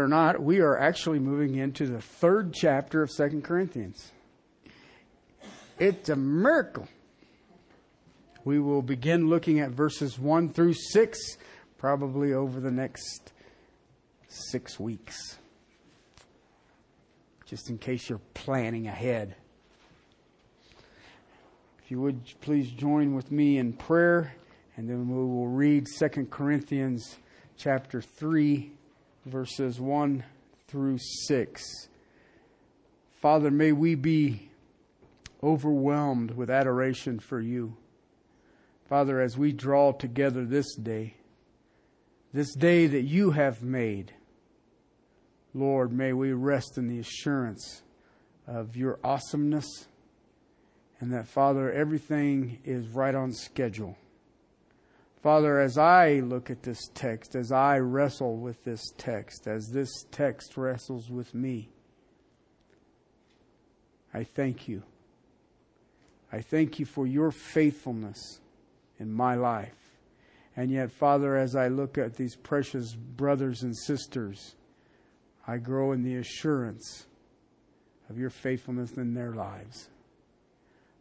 or not, we are actually moving into the third chapter of 2 Corinthians. It's a miracle. We will begin looking at verses 1 through 6, probably over the next 6 weeks. Just in case you're planning ahead. If you would please join with me in prayer, and then we will read 2 Corinthians chapter 3, verses 1 through 6. Father, may we be overwhelmed with adoration for you. Father, as we draw together this day that you have made, Lord, may we rest in the assurance of your awesomeness, and that, Father, everything is right on schedule. Father, as I look at this text, as I wrestle with this text, as this text wrestles with me, I thank you. I thank you for your faithfulness in my life. And yet, Father, as I look at these precious brothers and sisters, I grow in the assurance of your faithfulness in their lives.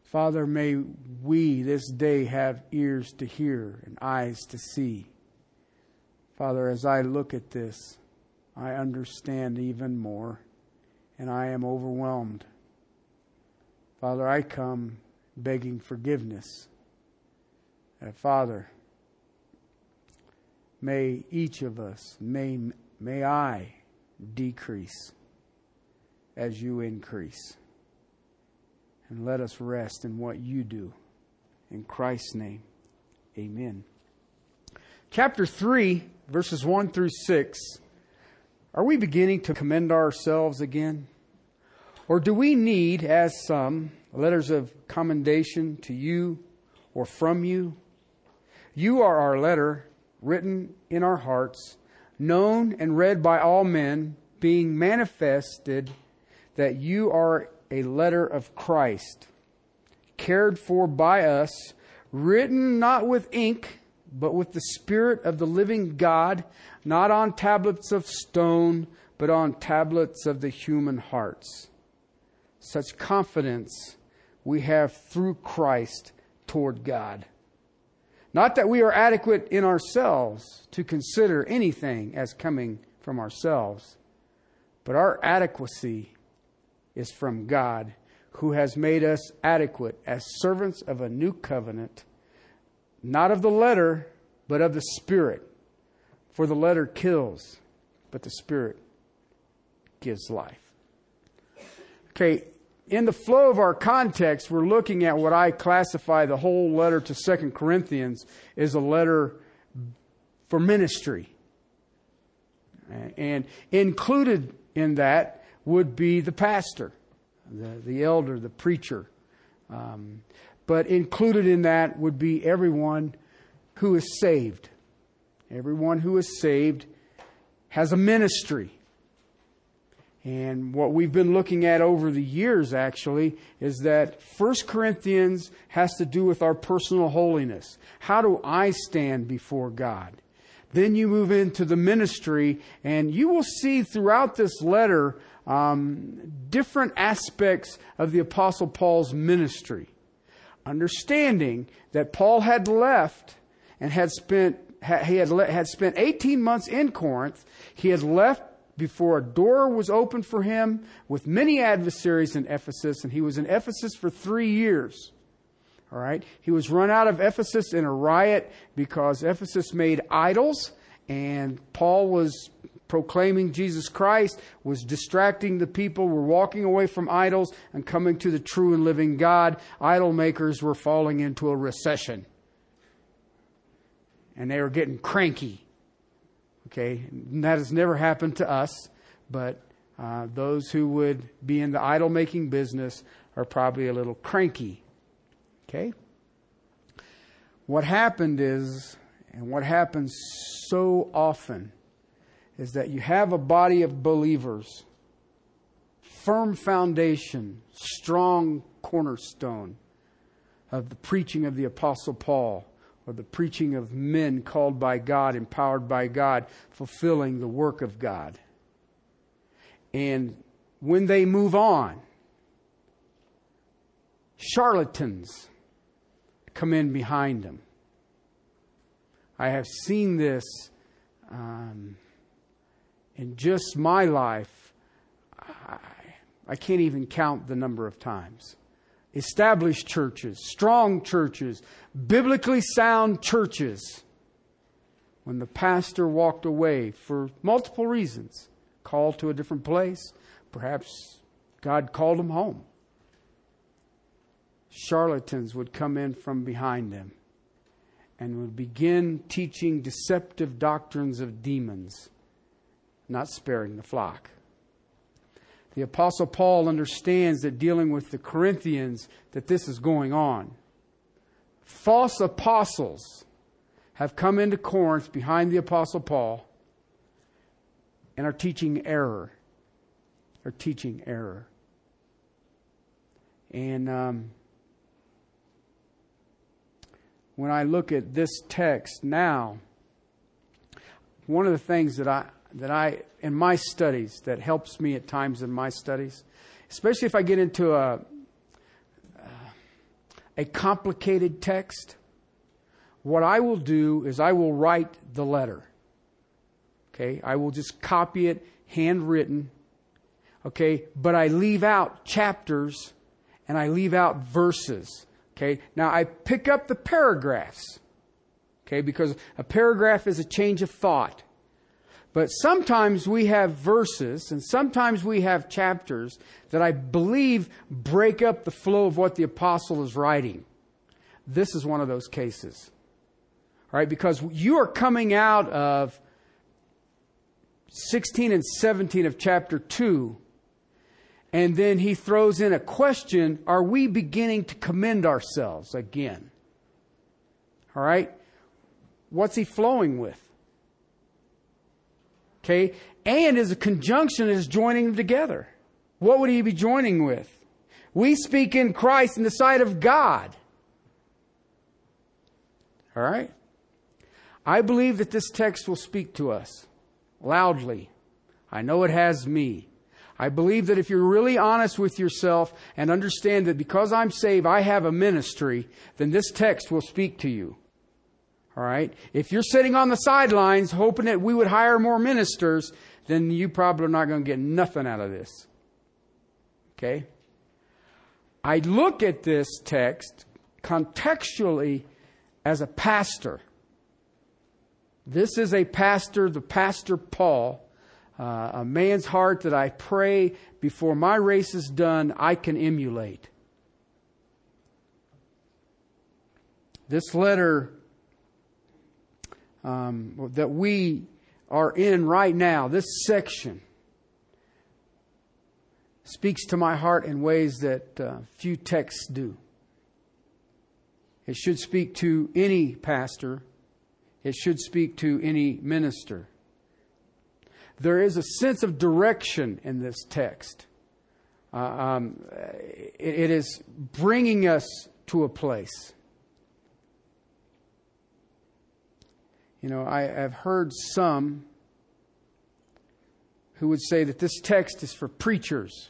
Father, may we this day have ears to hear and eyes to see. Father, as I look at this, I understand even more, and I am overwhelmed. Father, I come begging forgiveness. And Father, may each of us, may I decrease as you increase. And let us rest in what you do. In Christ's name, amen. Chapter 3, verses 1 through 6. Are we beginning to commend ourselves again? Or do we need, as some, letters of commendation to you or from you? You are our letter, written in our hearts, known and read by all men, being manifested that you are a letter of Christ, cared for by us, written not with ink, but with the Spirit of the living God, not on tablets of stone, but on tablets of the human hearts. Such confidence we have through Christ toward God. Not that we are adequate in ourselves to consider anything as coming from ourselves, but our adequacy is from God, who has made us adequate as servants of a new covenant, not of the letter, but of the Spirit. For the letter kills, but the Spirit gives life. Okay, in the flow of our context, we're looking at what I classify the whole letter to 2 Corinthians is a letter for ministry. And included in that would be the pastor, the elder, the preacher. But included in that would be everyone who is saved. Everyone who is saved has a ministry. And what we've been looking at over the years, actually, is that 1 Corinthians has to do with our personal holiness. How do I stand before God? Then you move into the ministry, and you will see throughout this letter different aspects of the Apostle Paul's ministry. Understanding that Paul had left and had spent 18 months in Corinth. He had left before a door was opened for him with many adversaries in Ephesus, and he was in Ephesus for 3 years. All right. He was run out of Ephesus in a riot because Ephesus made idols, and Paul was proclaiming Jesus Christ, was distracting the people, were walking away from idols and coming to the true and living God. Idol makers were falling into a recession. And they were getting cranky. Okay. And that has never happened to us, but those who would be in the idol making business are probably a little cranky. Okay. What happened is, and what happens so often, is that you have a body of believers, firm foundation, strong cornerstone of the preaching of the Apostle Paul, or the preaching of men called by God, empowered by God, fulfilling the work of God. And when they move on, charlatans come in behind them. I have seen this in just my life. I can't even count the number of times. Established churches, strong churches, biblically sound churches. When the pastor walked away for multiple reasons, called to a different place, perhaps God called him home. Charlatans would come in from behind them and would begin teaching deceptive doctrines of demons, not sparing the flock. The Apostle Paul understands that dealing with the Corinthians, that this is going on. False apostles have come into Corinth behind the Apostle Paul and are teaching error. Are teaching error. And when I look at this text now, one of the things that I in my studies that helps me at times in my studies, especially if I get into a complicated text, what I will do is I will write the letter. Okay, I will just copy it handwritten. Okay, but I leave out chapters and I leave out verses. Okay, now I pick up the paragraphs. Okay, because a paragraph is a change of thought. But sometimes we have verses and sometimes we have chapters that I believe break up the flow of what the apostle is writing. This is one of those cases. All right, because you are coming out of 16 and 17 of chapter 2, and then he throws in a question, are we beginning to commend ourselves again? All right, what's he flowing with? Okay, and as a conjunction is joining them together. What would he be joining with? We speak in Christ in the sight of God. All right. I believe that this text will speak to us loudly. I know it has me. I believe that if you're really honest with yourself and understand that because I'm saved, I have a ministry, then this text will speak to you. All right. If you're sitting on the sidelines hoping that we would hire more ministers, then you probably are not going to get nothing out of this. Okay. I look at this text contextually as a pastor. This is a pastor, the pastor Paul, a man's heart that I pray before my race is done, I can emulate. This letter that we are in right now, this section, speaks to my heart in ways that few texts do. It should speak to any pastor. It should speak to any minister. There is a sense of direction in this text. It is bringing us to a place. You know, I have heard some who would say that this text is for preachers.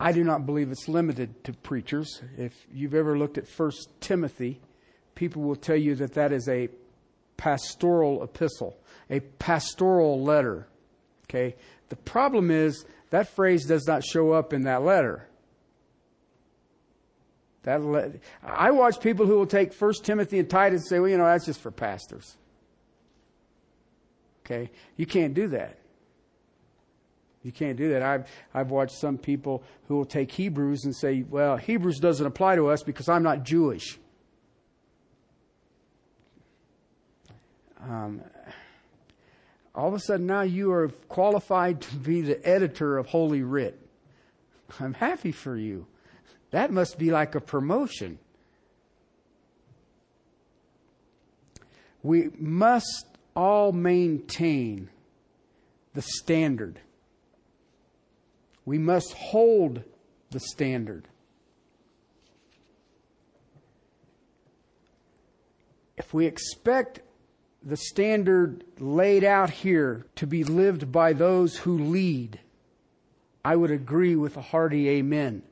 I do not believe it's limited to preachers. If you've ever looked at 1 Timothy, people will tell you that that is a pastoral epistle, a pastoral letter. Okay. The problem is that phrase does not show up in that letter. I watch people who will take 1 Timothy and Titus and say, well, you know, that's just for pastors. Okay. You can't do that. You can't do that. I've watched some people who will take Hebrews and say, well, Hebrews doesn't apply to us because I'm not Jewish. All of a sudden now you are qualified to be the editor of Holy Writ. I'm happy for you. That must be like a promotion. We must all maintain the standard. We must hold the standard. If we expect the standard laid out here to be lived by those who lead, I would agree with a hearty amen.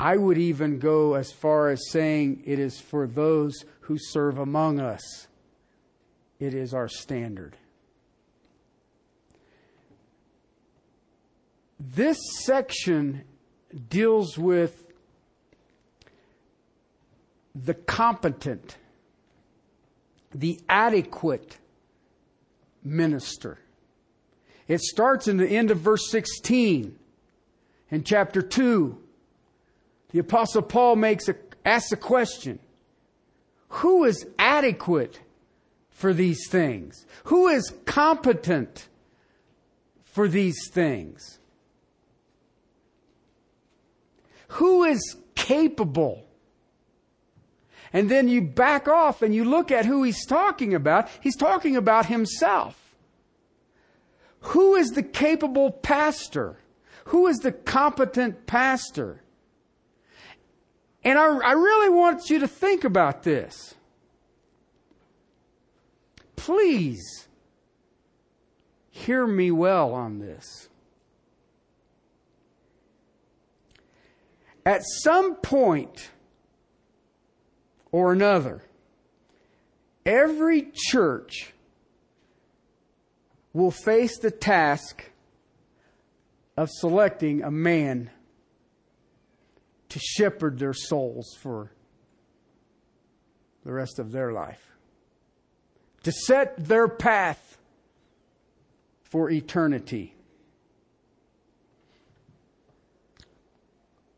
I would even go as far as saying it is for those who serve among us. It is our standard. This section deals with the competent, the adequate minister. It starts in the end of verse 16 in chapter 2. The Apostle Paul asks a question. Who is adequate for these things? Who is competent for these things? Who is capable? And then you back off and you look at who he's talking about. He's talking about himself. Who is the capable pastor? Who is the competent pastor? And I really want you to think about this. Please hear me well on this. At some point or another, every church will face the task of selecting a man to shepherd their souls for the rest of their life, to set their path for eternity.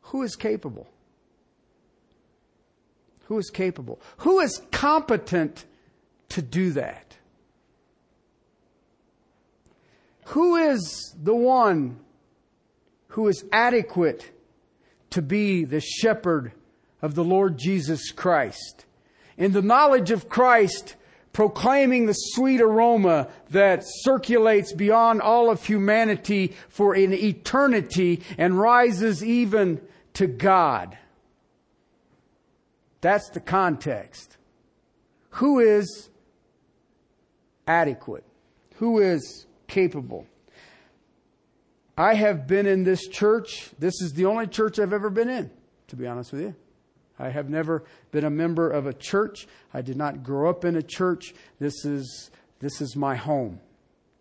Who is capable? Who is capable? Who is competent to do that? Who is the one who is adequate to be the shepherd of the Lord Jesus Christ? In the knowledge of Christ, proclaiming the sweet aroma that circulates beyond all of humanity for an eternity and rises even to God. That's the context. Who is adequate? Who is capable? I have been in this church. This is the only church I've ever been in, to be honest with you. I have never been a member of a church. I did not grow up in a church. This is my home.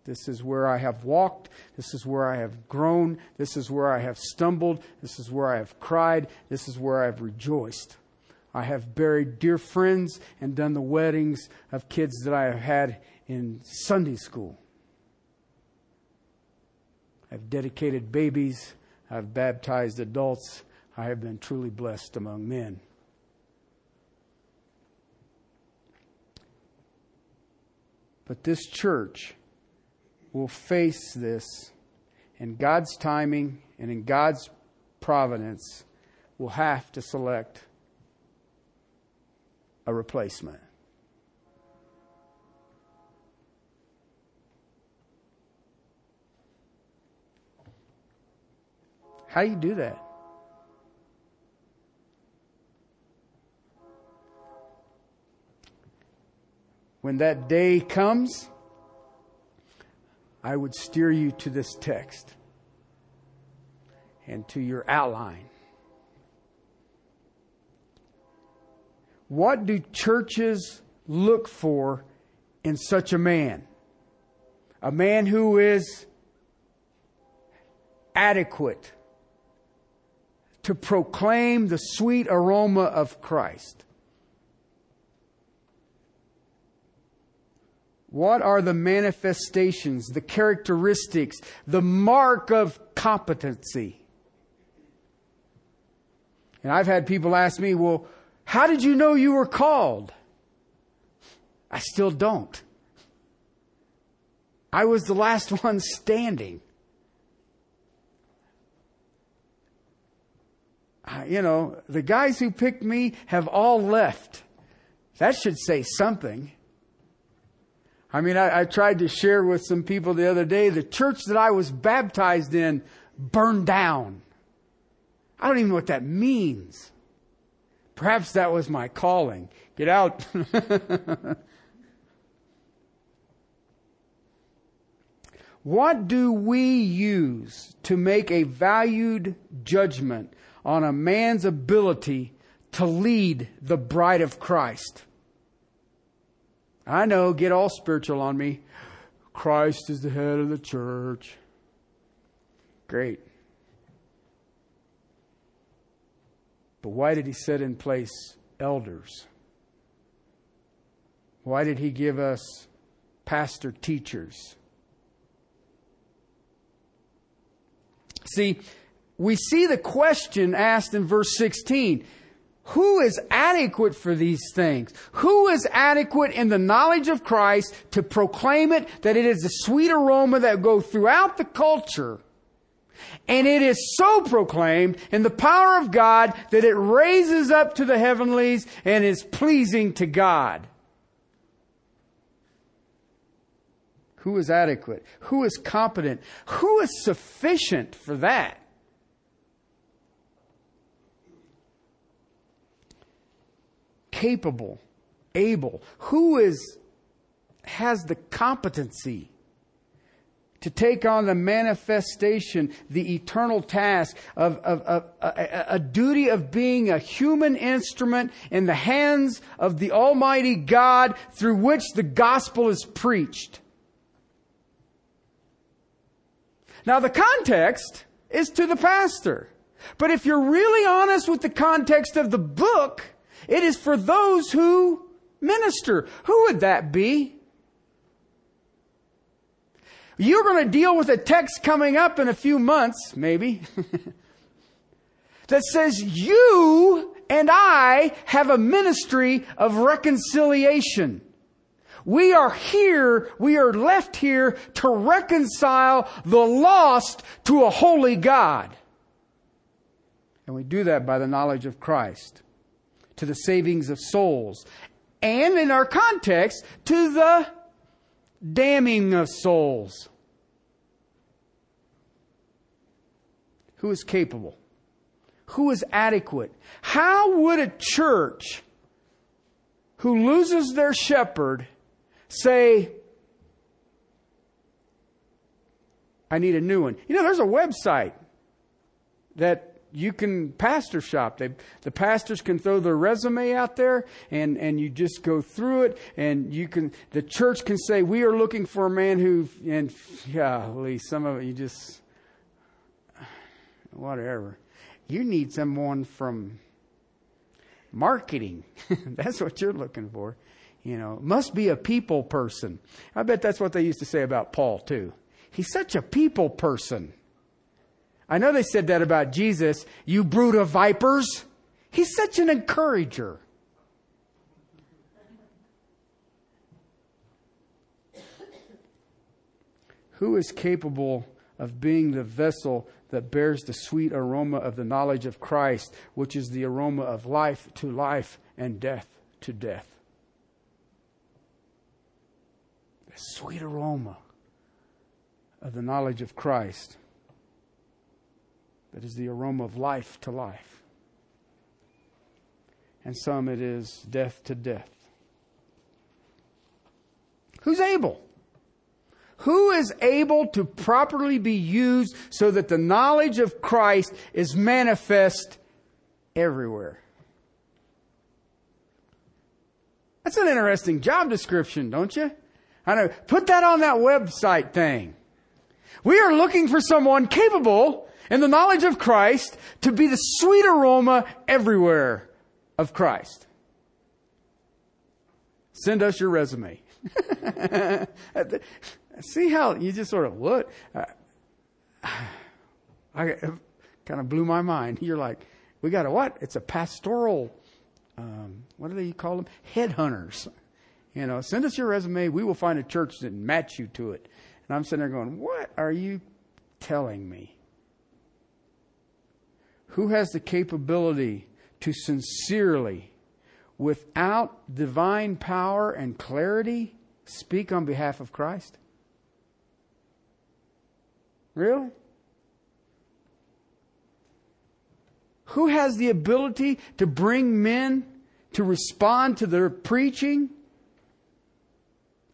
This is where I have walked. This is where I have grown. This is where I have stumbled. This is where I have cried. This is where I have rejoiced. I have buried dear friends and done the weddings of kids that I have had in Sunday school. I've dedicated babies. I've baptized adults. I have been truly blessed among men. But this church will face this in God's timing and in God's providence. Will have to select a replacement. How do you do that? When that day comes, I would steer you to this text and to your outline. What do churches look for in such a man? A man who is adequate to proclaim the sweet aroma of Christ. What are the manifestations, the characteristics, the mark of competency? And I've had people ask me, well, how did you know you were called? I still don't. I was the last one standing. The guys who picked me have all left. That should say something. I tried to share with some people the other day, the church that I was baptized in burned down. I don't even know what that means. Perhaps that was my calling. Get out. What do we use to make a valued judgment on a man's ability to lead the bride of Christ? I know, get all spiritual on me. Christ is the head of the church. Great. But why did he set in place elders? Why did he give us pastor teachers? See, we see the question asked in verse 16. Who is adequate for these things? Who is adequate in the knowledge of Christ to proclaim it, that it is a sweet aroma that goes throughout the culture? And it is so proclaimed in the power of God that it raises up to the heavenlies and is pleasing to God. Who is adequate? Who is competent? Who is sufficient for that? Capable, able. Who has the competency to take on the manifestation, the eternal task of a duty of being a human instrument in the hands of the Almighty God through which the gospel is preached? Now, the context is to the pastor. But if you're really honest with the context of the book, it is for those who minister. Who would that be? You're going to deal with a text coming up in a few months, maybe, that says you and I have a ministry of reconciliation. We are here, we are left here to reconcile the lost to a holy God. And we do that by the knowledge of Christ, to the savings of souls, and in our context, to the damning of souls. Who is capable? Who is adequate? How would a church who loses their shepherd say, I need a new one? You know, there's a website that you can pastor shop. The pastors can throw their resume out there, and you just go through it, and the church can say, we are looking for a man who, and golly, some of it you just, whatever. You need someone from marketing. That's what you're looking for. You know, must be a people person. I bet that's what they used to say about Paul, too. He's such a people person. I know they said that about Jesus. You brood of vipers. He's such an encourager. Who is capable of being the vessel that bears the sweet aroma of the knowledge of Christ, which is the aroma of life to life and death to death? The sweet aroma of the knowledge of Christ, that is the aroma of life to life. And some it is death to death. Who's able? Who is able to properly be used so that the knowledge of Christ is manifest everywhere? That's an interesting job description, don't you? I know. Put that on that website thing. We are looking for someone capable in the knowledge of Christ to be the sweet aroma everywhere of Christ. Send us your resume. See how you just sort of look. I kind of blew my mind. You're like, we got a what? It's a pastoral, what do they call them? Headhunters. You know, send us your resume. We will find a church that match you to it. And I'm sitting there going, what are you telling me? Who has the capability to sincerely, without divine power and clarity, speak on behalf of Christ? Really? Who has the ability to bring men to respond to their preaching.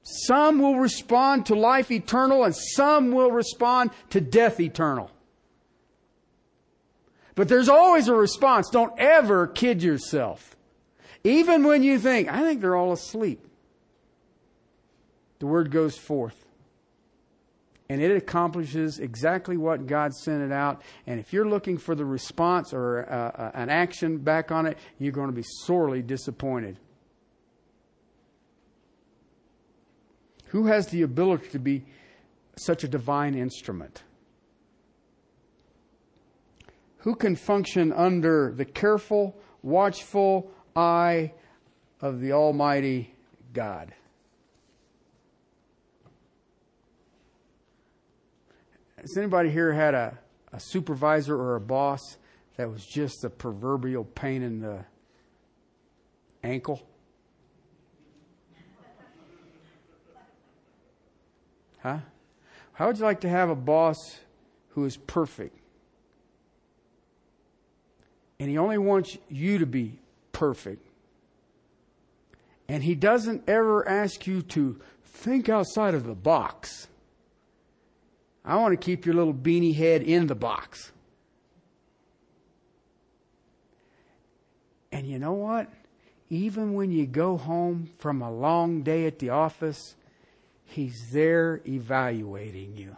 Some will respond to life eternal, and some will respond to death eternal. But there's always a response. Don't ever kid yourself. Even when you think, I think they're all asleep. The word goes forth. And it accomplishes exactly what God sent it out. And if you're looking for the response or an action back on it, you're going to be sorely disappointed. Who has the ability to be such a divine instrument? Who can function under the careful, watchful eye of the Almighty God? Has anybody here had a supervisor or a boss that was just a proverbial pain in the ankle? Huh? How would you like to have a boss who is perfect? And he only wants you to be perfect. And he doesn't ever ask you to think outside of the box. I want to keep your little beanie head in the box. And you know what? Even when you go home from a long day at the office, he's there evaluating you.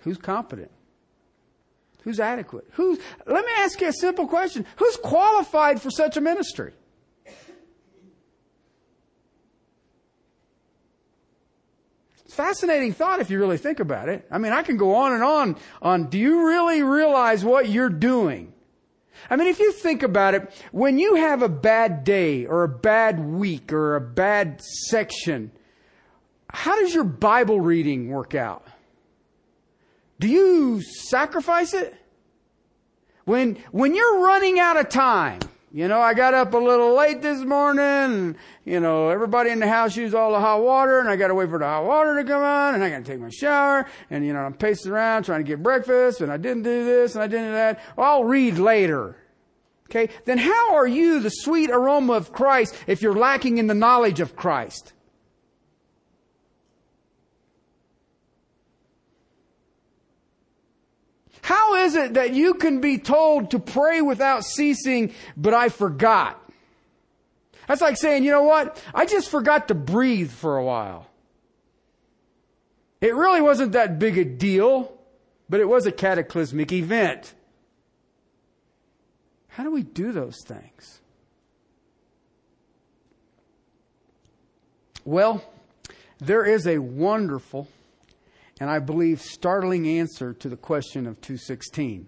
Who's competent? Who's adequate? Let me ask you a simple question. Who's qualified for such a ministry? It's a fascinating thought if you really think about it. I mean, I can go on and on. Do you really realize what you're doing? I mean, if you think about it, when you have a bad day or a bad week or a bad section, how does your Bible reading work out? Do you sacrifice it? When you're running out of time, you know, I got up a little late this morning, and, you know, everybody in the house used all the hot water, and I got to wait for the hot water to come on, and I got to take my shower, and, you know, I'm pacing around trying to get breakfast, and I didn't do this, and I didn't do that. Well, I'll read later. Okay? Then how are you the sweet aroma of Christ if you're lacking in the knowledge of Christ? How is it that you can be told to pray without ceasing, but I forgot? That's like saying, you know what? I just forgot to breathe for a while. It really wasn't that big a deal, but it was a cataclysmic event. How do we do those things? Well, there is a wonderful and I believe startling answer to the question of 2:16.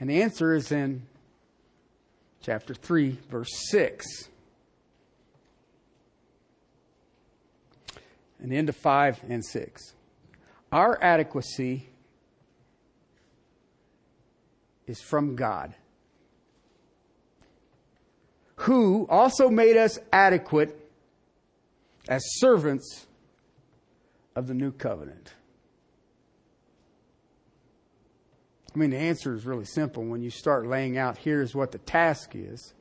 And the answer is in chapter 3, verse 6. And the end of 5 and 6. Our adequacy is from God, who also made us adequate as servants of the new covenant. I mean, the answer is really simple when you start laying out here's what the task is: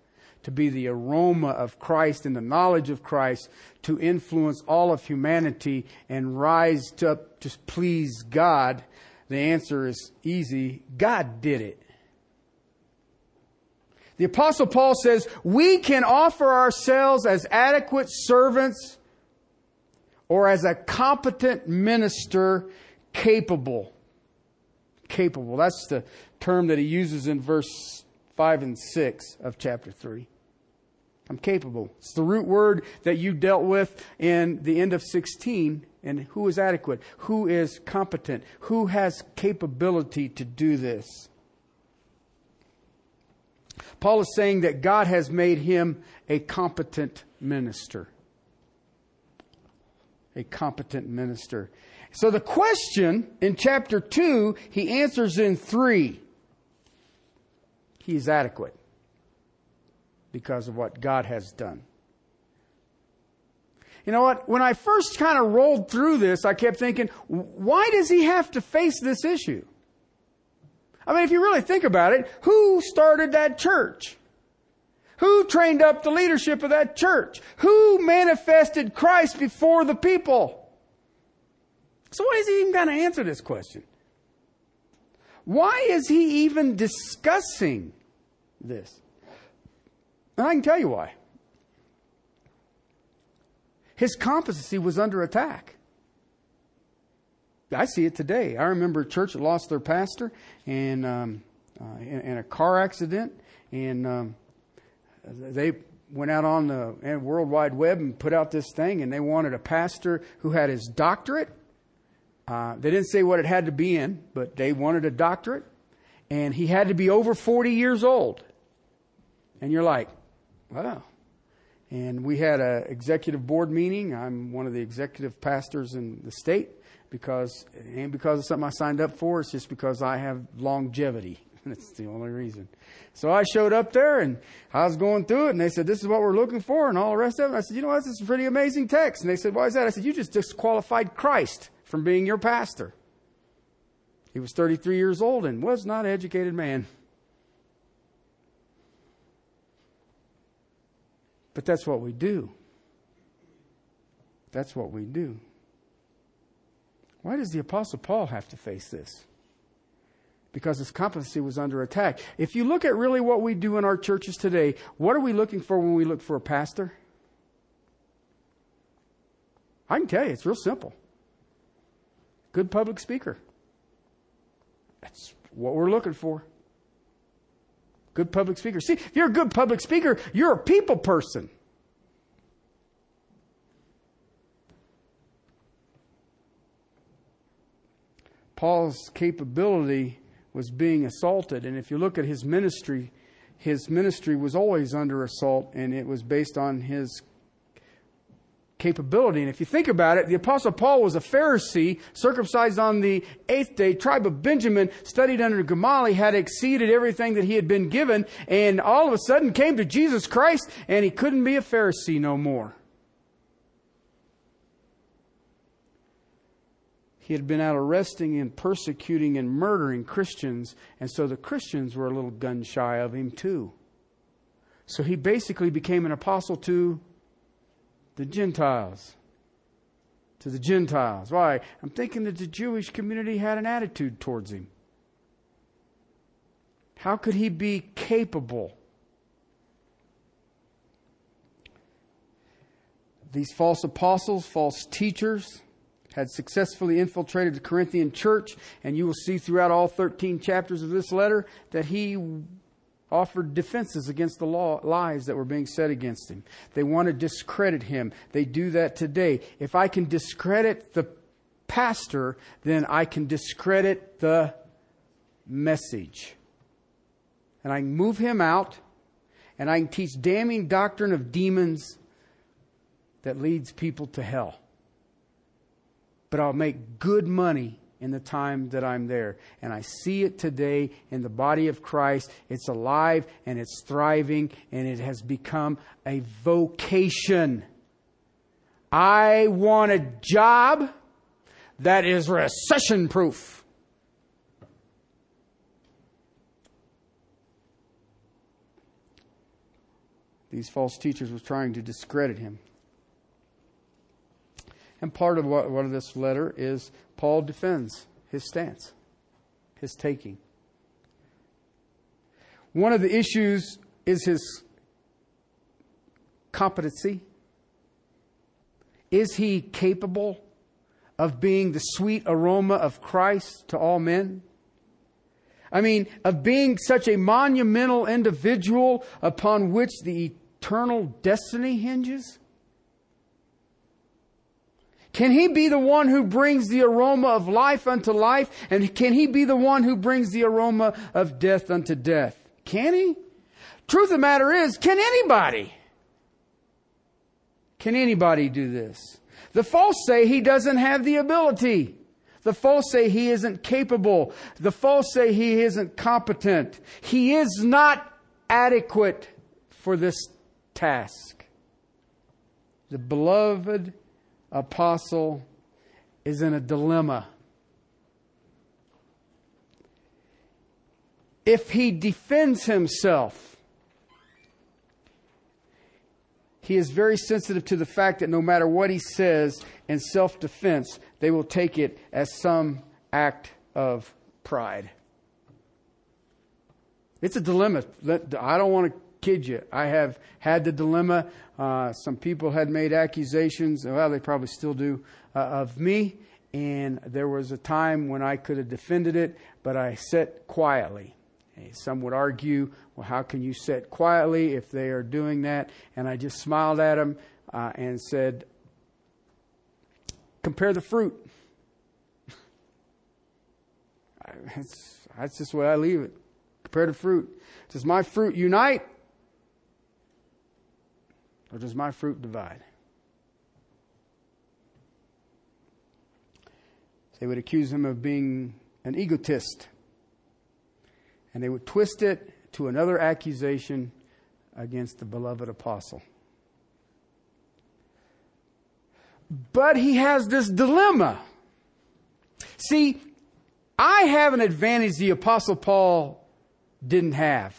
to be the aroma of Christ and the knowledge of Christ, to influence all of humanity and rise up to please God. The answer is easy. God did it. The Apostle Paul says, we can offer ourselves as adequate servants or as a competent minister, capable. That's the term that he uses in verse 5 and 6 of chapter 3. I'm capable. It's the root word that you dealt with in the end of 16. And who is adequate? Who is competent? Who has capability to do this? Paul is saying that God has made him a competent minister. A competent minister. So the question in chapter 2, he answers in 3. He is adequate because of what God has done. you know what? When I first kind of rolled through this, I kept thinking, why does he have to face this issue? I mean, if you really think about it, who started that church? Who trained up the leadership of that church? Who manifested Christ before the people? So why is he even going to answer this question? Why is he even discussing this? And I can tell you why. His competency was under attack. I see it today. I remember a church that lost their pastor and in a car accident, and they went out on the World Wide Web and put out this thing, and they wanted a pastor who had his doctorate. They didn't say what it had to be in, but they wanted a doctorate, and he had to be over 40 years old. And you're like, wow. And we had an executive board meeting. I'm one of the executive pastors in the state because of something I signed up for. It's just because I have longevity. That's the only reason. So I showed up there and I was going through it, and they said, this is what we're looking for and all the rest of it. And I said, you know what? This is a pretty amazing text. And they said, why is that? I said, you just disqualified Christ from being your pastor. He was 33 years old and was not an educated man. But that's what we do. That's what we do. Why does the Apostle Paul have to face this? Because his competency was under attack. If you look at really what we do in our churches today, what are we looking for when we look for a pastor? I can tell you, it's real simple. Good public speaker. That's what we're looking for. Good public speaker. See, if you're a good public speaker, you're a people person. Paul's capability was being assaulted. And if you look at his ministry was always under assault, and it was based on his capability. And if you think about it, the Apostle Paul was a Pharisee, circumcised on the 8th day, tribe of Benjamin, studied under Gamaliel, had exceeded everything that he had been given, and all of a sudden came to Jesus Christ, and he couldn't be a Pharisee no more. He had been out arresting and persecuting and murdering Christians, and so the Christians were a little gun shy of him too. So he basically became an apostle to the Gentiles. To the Gentiles. Why? I'm thinking that the Jewish community had an attitude towards him. How could he be capable? These false apostles, false teachers, had successfully infiltrated the Corinthian church, and you will see throughout all 13 chapters of this letter that he offered defenses against the lies that were being said against him. They want to discredit him. They do that today. If I can discredit the pastor, then I can discredit the message. And I can move him out, and I can teach damning doctrine of demons that leads people to hell. But I'll make good money in the time that I'm there. And I see it today in the body of Christ. It's alive and it's thriving, and it has become a vocation. I want a job that is recession proof. These false teachers were trying to discredit him. And part of what of this letter is Paul defends his stance, his taking. One of the issues is his competency. Is he capable of being the sweet aroma of Christ to all men? I mean, of being such a monumental individual upon which the eternal destiny hinges? Can he be the one who brings the aroma of life unto life? And can he be the one who brings the aroma of death unto death? Can he? Truth of the matter is, can anybody? Can anybody do this? The false say he doesn't have the ability. The false say he isn't capable. The false say he isn't competent. He is not adequate for this task. the beloved apostle is in a dilemma. If he defends himself, he is very sensitive to the fact that no matter what he says in self-defense, they will take it as some act of pride. It's a dilemma. I don't want to kid you. I have had the dilemma. Some people had made accusations, well, they probably still do, of me. And there was a time when I could have defended it, but I sat quietly. Some would argue, well, how can you sit quietly if they are doing that? And I just smiled at him and said, compare the fruit. That's just the way I leave it. Compare the fruit. Does my fruit unite? Or does my fruit divide? They would accuse him of being an egotist. And they would twist it to another accusation against the beloved apostle. But he has this dilemma. See, I have an advantage the apostle Paul didn't have.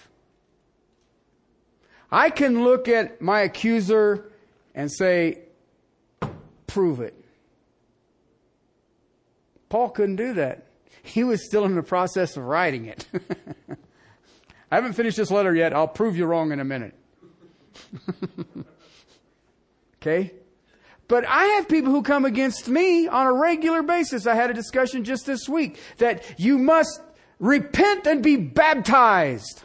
I can look at my accuser and say, prove it. Paul couldn't do that. He was still in the process of writing it. I haven't finished this letter yet. I'll prove you wrong in a minute. Okay? But I have people who come against me on a regular basis. I had a discussion just this week that you must repent and be baptized.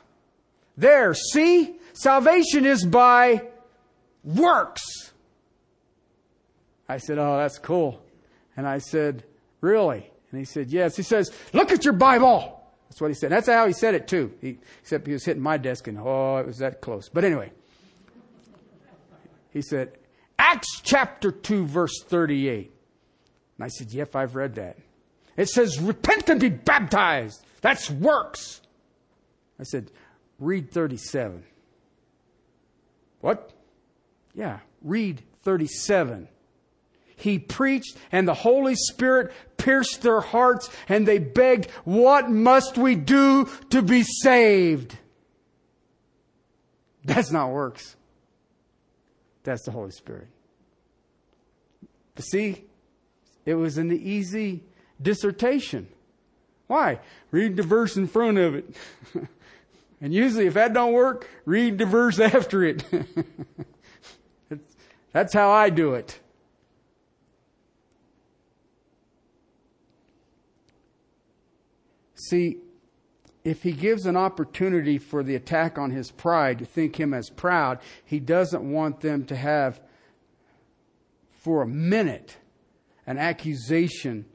There, see? Salvation is by works. I said, oh, that's cool. And I said, really? And he said, yes. He says, look at your Bible. That's what he said. That's how he said it too. Except he was hitting my desk and, oh, it was that close. But anyway, he said, Acts chapter 2, verse 38. And I said, yep, I've read that. It says, repent and be baptized. That's works. I said, read 37. What? Yeah, read 37. He preached, and the Holy Spirit pierced their hearts, and they begged, what must we do to be saved? That's not works. That's the Holy Spirit. But see, it was an easy dissertation. Why? Read the verse in front of it. And usually, if that don't work, read the verse after it. That's how I do it. See, if he gives an opportunity for the attack on his pride to think him as proud, he doesn't want them to have for a minute an accusation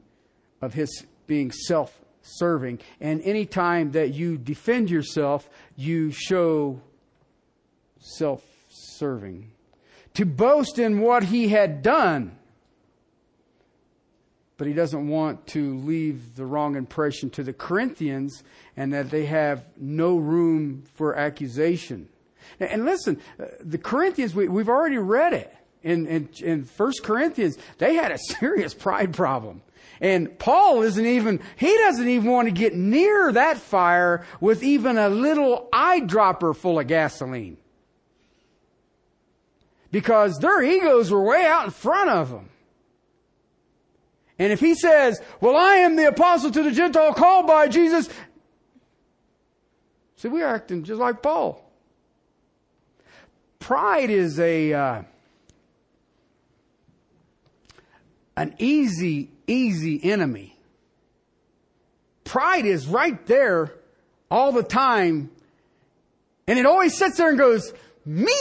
of his being self-serving. And any time that you defend yourself, you show self-serving. To boast in what he had done. But he doesn't want to leave the wrong impression to the Corinthians and that they have no room for accusation. And listen, the Corinthians, we've already read it in 1 Corinthians. They had a serious pride problem. And Paul doesn't even want to get near that fire with even a little eyedropper full of gasoline. Because their egos were way out in front of them. And if he says, well, I am the apostle to the Gentile called by Jesus. See, we're acting just like Paul. Pride is an easy enemy. Pride is right there all the time. And it always sits there and goes, me.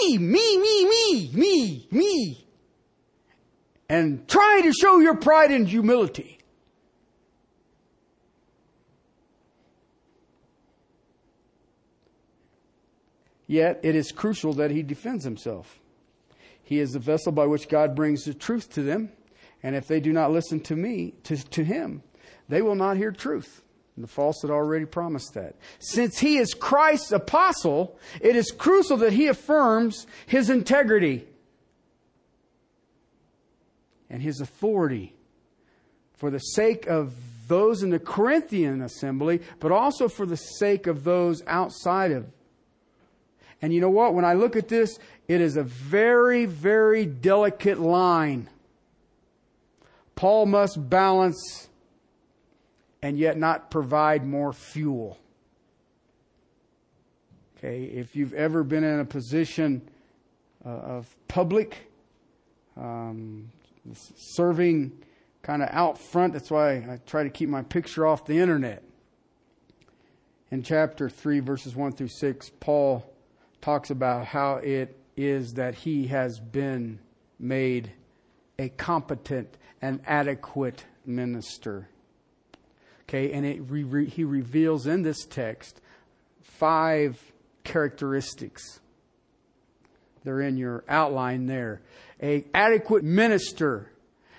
And try to show your pride and humility. Yet it is crucial that he defends himself. He is the vessel by which God brings the truth to them. And if they do not listen to him, they will not hear truth. And the false had already promised that. Since he is Christ's apostle, it is crucial that he affirms his integrity. and his authority for the sake of those in the Corinthian assembly, but also for the sake of those outside of. And you know what? When I look at this, it is a very, very delicate line. Paul must balance and yet not provide more fuel. Okay, if you've ever been in a position of public, serving kind of out front, that's why I try to keep my picture off the internet. In chapter 3, verses 1 through 6, Paul talks about how it is that he has been made a competent and adequate minister. Okay, and he reveals in this text 5 characteristics. They're in your outline there. An adequate minister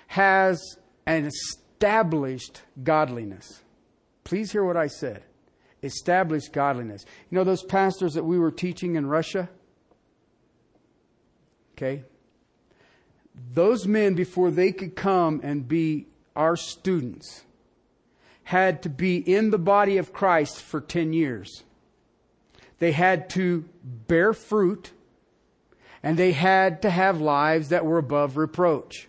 has an established godliness. Please hear what I said. Established godliness. You know those pastors that we were teaching in Russia? Okay. Those men, before they could come and be our students, had to be in the body of Christ for 10 years. They had to bear fruit, and they had to have lives that were above reproach.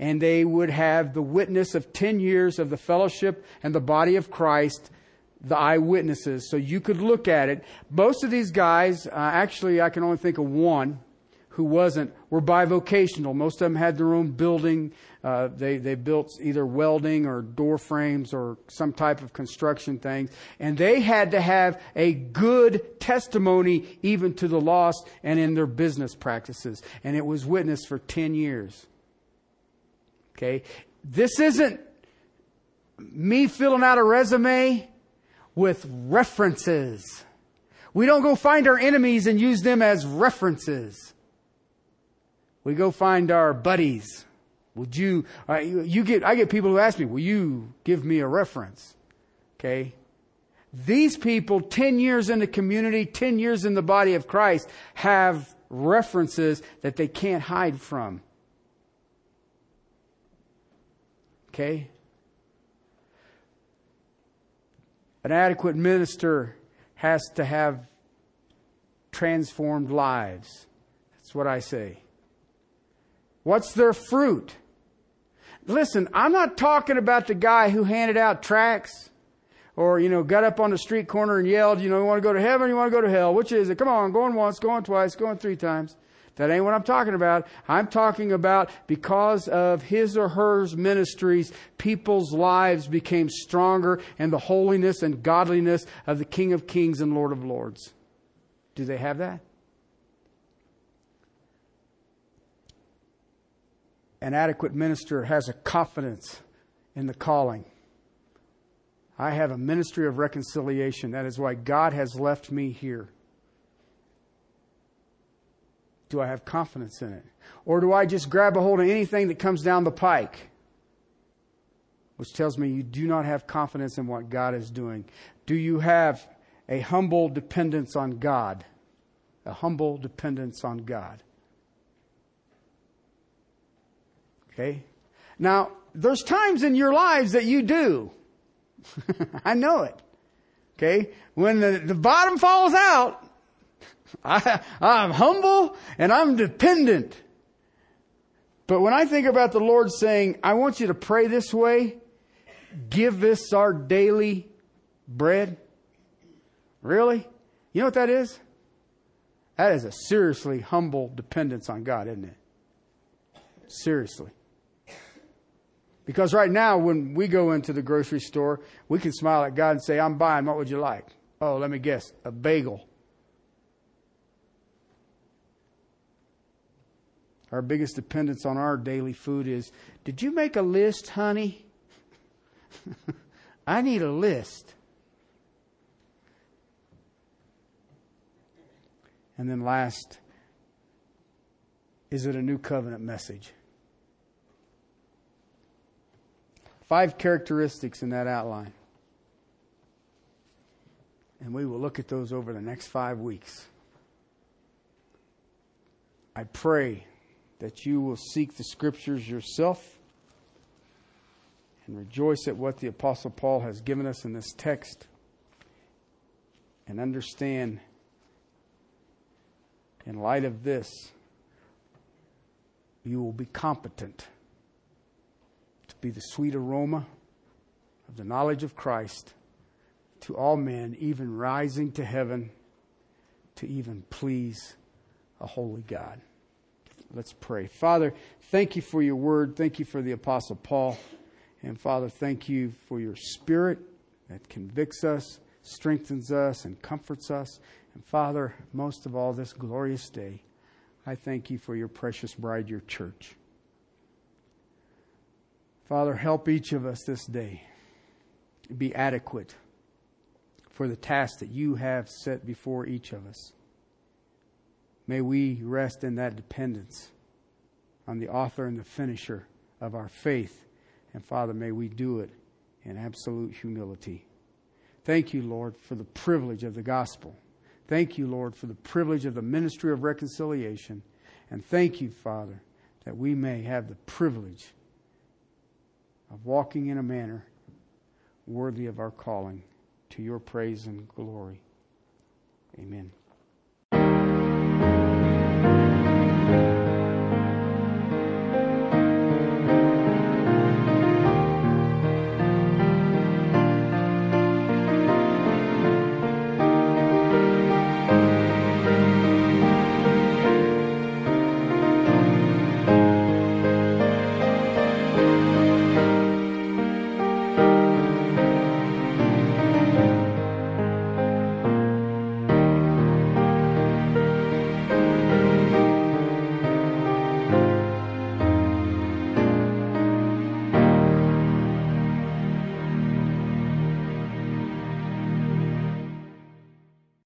And they would have the witness of 10 years of the fellowship and the body of Christ, the eyewitnesses, so you could look at it. Most of these guys, actually I can only think of one who wasn't, were bivocational. Most of them had their own building. They built either welding or door frames or some type of construction thing. And they had to have a good testimony even to the lost and in their business practices. And it was witnessed for 10 years. Okay, this isn't me filling out a resume with references. We don't go find our enemies and use them as references. We go find our buddies. I get people who ask me, will you give me a reference? Okay. These people, 10 years in the community, 10 years in the body of Christ, have references that they can't hide from. Okay. An adequate minister has to have transformed lives. That's what I say. What's their fruit? Listen, I'm not talking about the guy who handed out tracts or, got up on the street corner and yelled, you want to go to heaven or you want to go to hell? Which is it? Come on, going once, going twice, going 3 times. That ain't what I'm talking about. I'm talking about because of his or her ministries, people's lives became stronger in the holiness and godliness of the King of Kings and Lord of Lords. Do they have that? An adequate minister has a confidence in the calling. I have a ministry of reconciliation. That is why God has left me here. Do I have confidence in it? Or do I just grab a hold of anything that comes down the pike? Which tells me you do not have confidence in what God is doing. Do you have a humble dependence on God? A humble dependence on God. Okay? Now, there's times in your lives that you do. I know it. Okay? When the bottom falls out, I'm humble and I'm dependent. But when I think about the Lord saying, I want you to pray this way, give us our daily bread. Really? You know what that is? That is a seriously humble dependence on God, isn't it? Seriously. Because right now, when we go into the grocery store, we can smile at God and say, I'm buying. What would you like? Oh, let me guess. A bagel. Our biggest dependence on our daily food is, did you make a list, honey? I need a list. And then last, is it a new covenant message? 5 characteristics in that outline. And we will look at those over the next 5 weeks. I pray that you will seek the Scriptures yourself and rejoice at what the Apostle Paul has given us in this text, and understand, in light of this, you will be competent to be the sweet aroma of the knowledge of Christ to all men, even rising to heaven, to even please a holy God. Let's pray. Father, thank you for your word. Thank you for the Apostle Paul. And Father, thank you for your Spirit that convicts us, strengthens us, and comforts us. And Father, most of all, this glorious day, I thank you for your precious bride, your church. Father, help each of us this day be adequate for the task that you have set before each of us. May we rest in that dependence on the author and the finisher of our faith. And Father, may we do it in absolute humility. Thank you, Lord, for the privilege of the gospel. Thank you, Lord, for the privilege of the ministry of reconciliation. And thank you, Father, that we may have the privilege of walking in a manner worthy of our calling, to your praise and glory. Amen.